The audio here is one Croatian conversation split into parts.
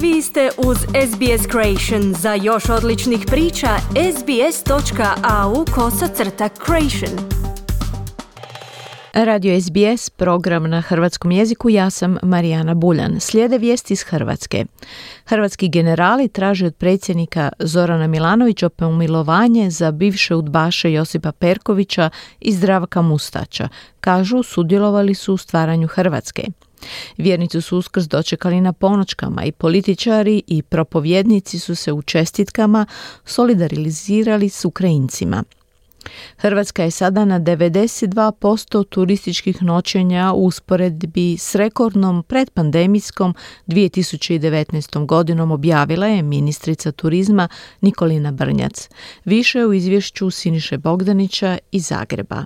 Vi ste uz SBS Creation. Za još odličnih priča, sbs.au/creation. Radio SBS, program na hrvatskom jeziku, ja sam Marijana Buljan. Slijede vijesti iz Hrvatske. Hrvatski generali traže od predsjednika Zorana Milanovića pomilovanje za bivše udbaše Josipa Perkovića i Zdravka Mustača. Kažu, sudjelovali su u stvaranju Hrvatske. Vjernici su Uskrs dočekali na ponoćkama i političari i propovjednici su se u čestitkama solidarizirali s Ukrajincima. Hrvatska je sada na 92% turističkih noćenja u usporedbi s rekordnom predpandemijskom 2019. godinom, objavila je ministrica turizma Nikolina Brnjac. Više u izvješću Siniše Bogdanića iz Zagreba.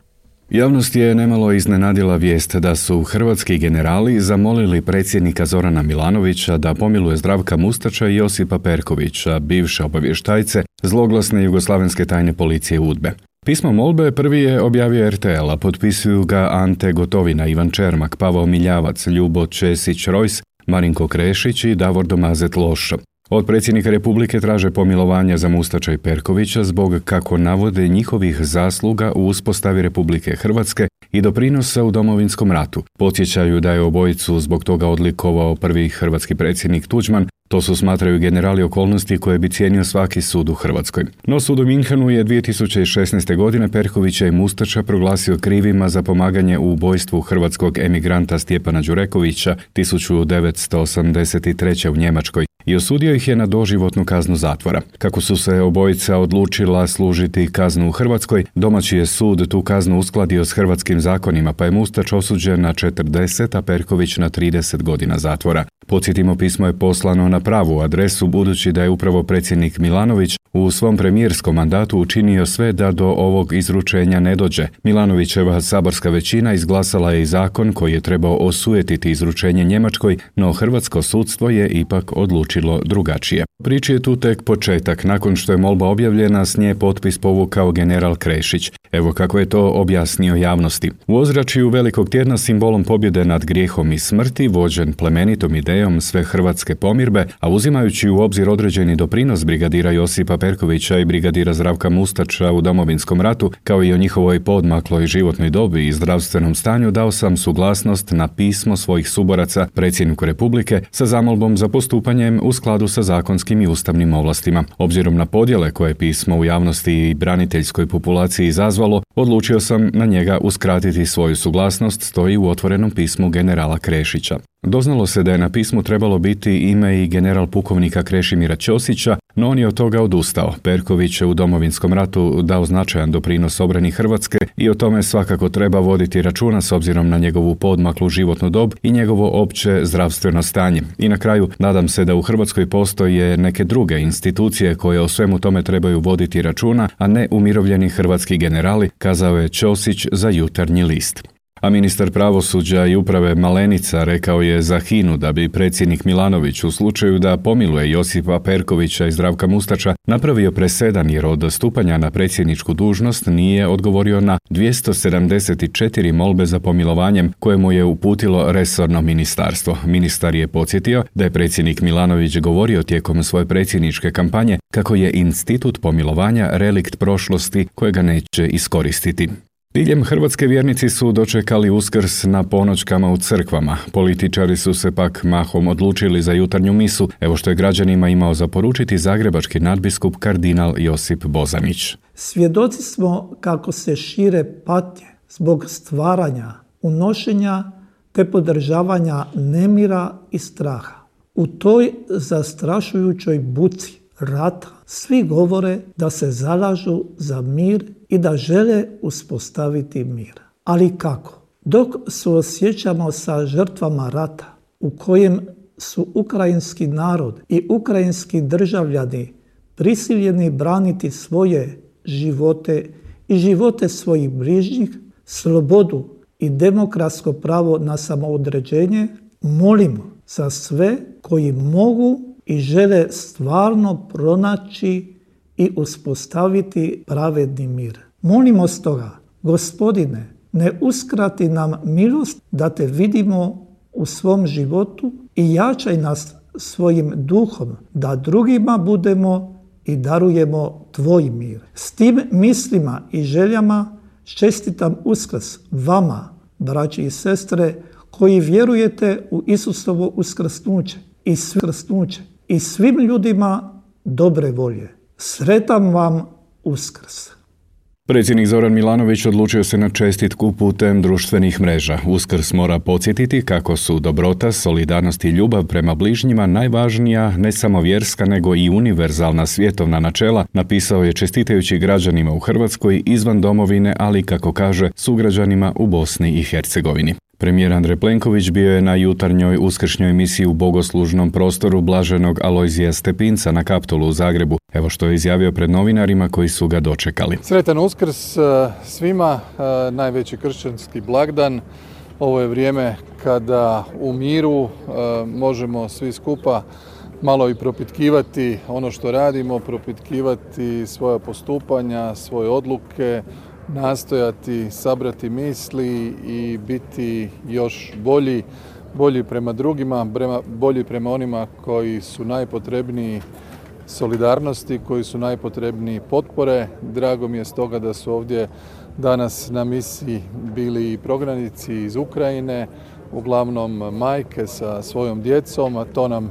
Javnost je nemalo iznenadila vijest da su hrvatski generali zamolili predsjednika Zorana Milanovića da pomiluje Zdravka Mustača i Josipa Perkovića, bivše obavještajce zloglasne jugoslavenske tajne policije UDBE. Pismo molbe prvi je objavio RTL, a potpisuju ga Ante Gotovina, Ivan Čermak, Pavao Miljavac, Ljubo Česić-Rojs, Marinko Krešić i Davor Domazet-Loš. Od predsjednika Republike traže pomilovanja za Mustača i Perkovića zbog, kako navode, njihovih zasluga u uspostavi Republike Hrvatske i doprinosa u Domovinskom ratu. Podsjećaju da je obojicu zbog toga odlikovao prvi hrvatski predsjednik Tuđman. To su, smatraju generali, okolnosti koje bi cijenio svaki sud u Hrvatskoj. No sud u Minhanu je 2016. godine Perkovića i Mustača proglasio krivima za pomaganje u ubojstvu hrvatskog emigranta Stjepana Đurekovića 1983. u Njemačkoj i osudio ih je na doživotnu kaznu zatvora. Kako su se obojica odlučila služiti kaznu u Hrvatskoj, domaći je sud tu kaznu uskladio s hrvatskim zakonima, pa je Mustač osuđen na 40, a Perković na 30 godina zatvora. Podsjetimo, pismo je poslano na pravu adresu, budući da je upravo predsjednik Milanović u svom premijerskom mandatu učinio sve da do ovog izručenja ne dođe. Milanovićeva saborska većina izglasala je i zakon koji je trebao osujetiti izručenje Njemačkoj, no hrvatsko sudstvo je ipak odlučilo drugačije. Priči je tu tek početak. Nakon što je molba objavljena, s nje potpis povukao general Krešić. Evo kako je to objasnio javnosti. U ozračju Velikog tjedna, simbolom pobjede nad grijehom i smrti, vođen plemenitom idejom sve hrvatske pomirbe, a uzimajući u obzir određeni doprinos brigadira Josipa Perkovića i brigadira Zdravka Mustača u Domovinskom ratu, kao i o njihovoj podmakloj životnoj dobi i zdravstvenom stanju, dao sam suglasnost na pismo svojih suboraca predsjedniku Republike sa zamolbom za postupanjem u skladu sa zakonskim i ustavnim ovlastima. Obzirom na podjele koje pismo u javnosti i braniteljskoj populaciji izazvalo, odlučio sam na njega uskratiti svoju suglasnost, stoji u otvorenom pismu generala Krešića. Doznalo se da je na pismu trebalo biti ime i general pukovnika Krešimira Ćosića, no on je od toga odustao. Perković je u Domovinskom ratu dao značajan doprinos obrani Hrvatske i o tome svakako treba voditi računa s obzirom na njegovu podmaklu životnu dob i njegovo opće zdravstveno stanje. I na kraju, nadam se da u Hrvatskoj postoje neke druge institucije koje o svemu tome trebaju voditi računa, a ne umirovljeni hrvatski generali, kazao je Ćosić za Jutarnji list. A ministar pravosuđa i uprave Malenica rekao je za HINA-u da bi predsjednik Milanović, u slučaju da pomiluje Josipa Perkovića i Zdravka Mustača, napravio presedan, jer od stupanja na predsjedničku dužnost nije odgovorio na 274 molbe za pomilovanjem koje mu je uputilo resorno ministarstvo. Ministar je podsjetio da je predsjednik Milanović govorio tijekom svoje predsjedničke kampanje kako je institut pomilovanja relikt prošlosti kojega neće iskoristiti. Diljem Hrvatske vjernici su dočekali Uskrs na ponoćkama u crkvama. Političari su se pak mahom odlučili za jutarnju misu, evo što je građanima imao za poručiti zagrebački nadbiskup kardinal Josip Bozanić. Svjedoci smo kako se šire patnje zbog stvaranja, unošenja te podržavanja nemira i straha. U toj zastrašujućoj buci rata svi govore da se zalažu za mir i da žele uspostaviti mir. Ali kako? Dok suosjećamo sa žrtvama rata u kojem su ukrajinski narod i ukrajinski državljani prisiljeni braniti svoje živote i živote svojih bližnjih, slobodu i demokratsko pravo na samoodređenje, molimo za sve koji mogu i žele stvarno pronaći i uspostaviti pravedni mir. Molimo stoga, Gospodine, ne uskrati nam milost da te vidimo u svom životu i jačaj nas svojim duhom, da drugima budemo i darujemo tvoj mir. S tim mislima i željama čestitam Uskrs vama, braći i sestre, koji vjerujete u Isusovo uskrsnuće i svim ljudima dobre volje. Sretan vam Uskrs. Predsjednik Zoran Milanović odlučio se na čestitku putem društvenih mreža. Uskrs mora podsjetiti kako su dobrota, solidarnost i ljubav prema bližnjima najvažnija, ne samo vjerska, nego i univerzalna svjetovna načela, napisao je čestitajući građanima u Hrvatskoj, izvan domovine, ali kako kaže, sugrađanima u Bosni i Hercegovini. Premijer Andrej Plenković bio je na jutarnjoj uskršnjoj emisiji u bogoslužnom prostoru Blaženog Alojzija Stepinca na Kaptolu u Zagrebu. Evo što je izjavio pred novinarima koji su ga dočekali. Sretan Uskrs svima, najveći kršćanski blagdan. Ovo je vrijeme kada u miru možemo svi skupa malo i propitkivati ono što radimo, propitkivati svoja postupanja, svoje odluke, nastojati sabrati misli i biti još bolji prema drugima, bolji prema onima koji su najpotrebniji solidarnosti, koji su najpotrebniji potpore. Drago mi je stoga da su ovdje danas na misiji bili i prognanici iz Ukrajine, uglavnom majke sa svojom djecom, a to nam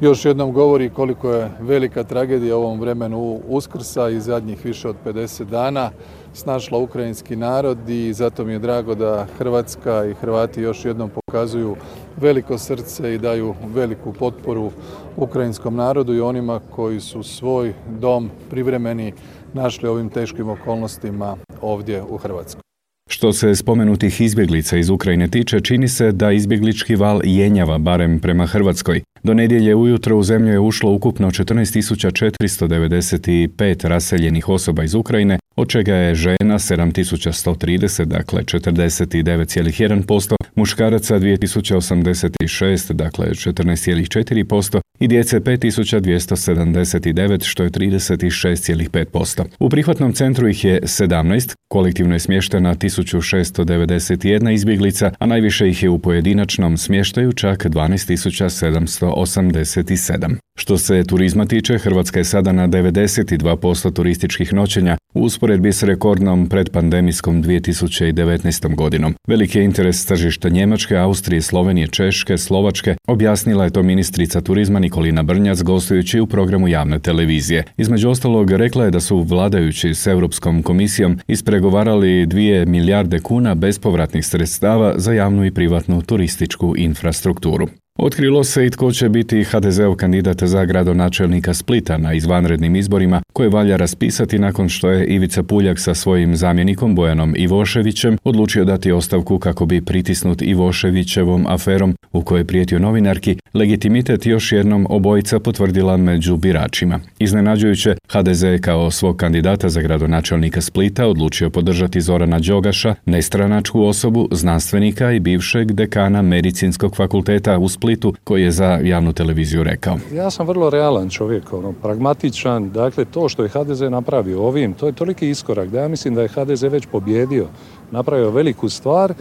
još jednom govori koliko je velika tragedija u ovom vremenu Uskrsa i zadnjih više od 50 dana snašla ukrajinski narod i zato mi je drago da Hrvatska i Hrvati još jednom pokazuju veliko srce i daju veliku potporu ukrajinskom narodu i onima koji su svoj dom privremeni našli u ovim teškim okolnostima ovdje u Hrvatskoj. Što se spomenutih izbjeglica iz Ukrajine tiče, čini se da izbjeglički val jenjava, barem prema Hrvatskoj. Do nedjelje ujutro u zemlju je ušlo ukupno 14.495 raseljenih osoba iz Ukrajine, od čega je žena 7.130, dakle 49,1%, muškaraca 2.086, dakle 14,4% i djece 5.279, što je 36,5%. U prihvatnom centru ih je 17, kolektivno je smještena 1.691 izbjeglica, a najviše ih je u pojedinačnom smještaju, čak 12.787. Što se turizma tiče, Hrvatska je sada na 92% turističkih noćenja u usporedbi s rekordnom predpandemijskom 2019. godinom. Veliki je interes tržišta Njemačke, Austrije, Slovenije, Češke, Slovačke, objasnila je to ministrica turizma Nikolina Brnjac gostujući u programu javne televizije. Između ostalog rekla je da su vladajući s Europskom komisijom ispregovarali 2 milijarde kuna bespovratnih sredstava za javnu i privatnu turističku infrastrukturu. Otkrilo se i tko će biti HDZ-ov kandidat za gradonačelnika Splita na izvanrednim izborima koje valja raspisati nakon što je Ivica Puljak sa svojim zamjenikom Bojanom Ivoševićem odlučio dati ostavku kako bi pritisnut Ivoševićevom aferom u kojoj prijetio novinarki legitimitet još jednom obojica potvrdila među biračima. Iznenađujuće, HDZ je kao svog kandidata za gradonačelnika Splita odlučio podržati Zorana Đogaša, nestranačku osobu, znanstvenika i bivšeg dekana Medicinskog fakulteta u Splitu koji je za javnu televiziju rekao. Ja sam vrlo realan čovjek, pragmatičan, dakle to što je HDZ napravio ovim, to je toliki iskorak da ja mislim da je HDZ već pobjedio, napravio veliku stvar,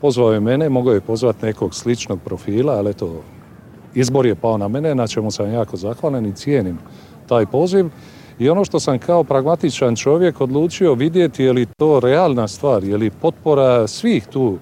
pozvao je mene, mogao je pozvati nekog sličnog profila, ali eto, izbor je pao na mene, na čemu sam jako zahvalan i cijenim taj poziv. I ono što sam kao pragmatičan čovjek odlučio vidjeti je li to realna stvar, je li potpora svih tu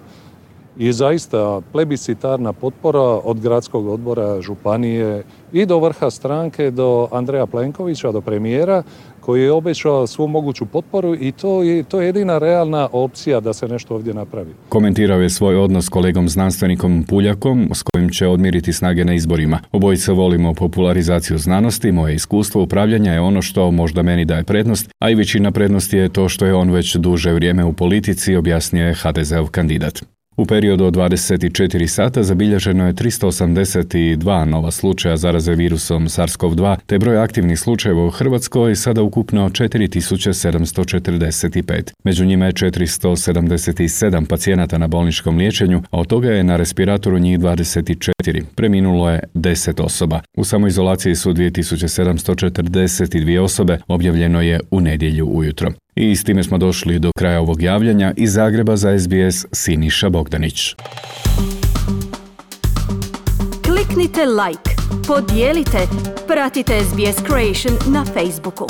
i zaista plebiscitarna potpora od gradskog odbora, županije i do vrha stranke, do Andreja Plenkovića, do premijera koji je obećao svu moguću potporu i to je jedina realna opcija da se nešto ovdje napravi. Komentirao je svoj odnos s kolegom znanstvenikom Puljakom s kojim će odmiriti snage na izborima. Obojica volimo popularizaciju znanosti, moje iskustvo upravljanja je ono što možda meni daje prednost, a i većina prednosti je to što je on već duže vrijeme u politici, objasnio je HDZ-ov kandidat. U periodu od 24 sata zabilježeno je 382 nova slučaja zaraze virusom SARS-CoV-2, te broj aktivnih slučajeva u Hrvatskoj sada ukupno 4745. Među njima je 477 pacijenata na bolničkom liječenju, a od toga je na respiratoru njih 24. Preminulo je 10 osoba. U samoizolaciji su 2742 osobe, objavljeno je u nedjelju ujutro. I s time smo došli do kraja ovog javljanja. Iz Zagreba za SBS, Siniša Bogdanić. Kliknite like. podijelite, pratite SBS Creation na Facebooku.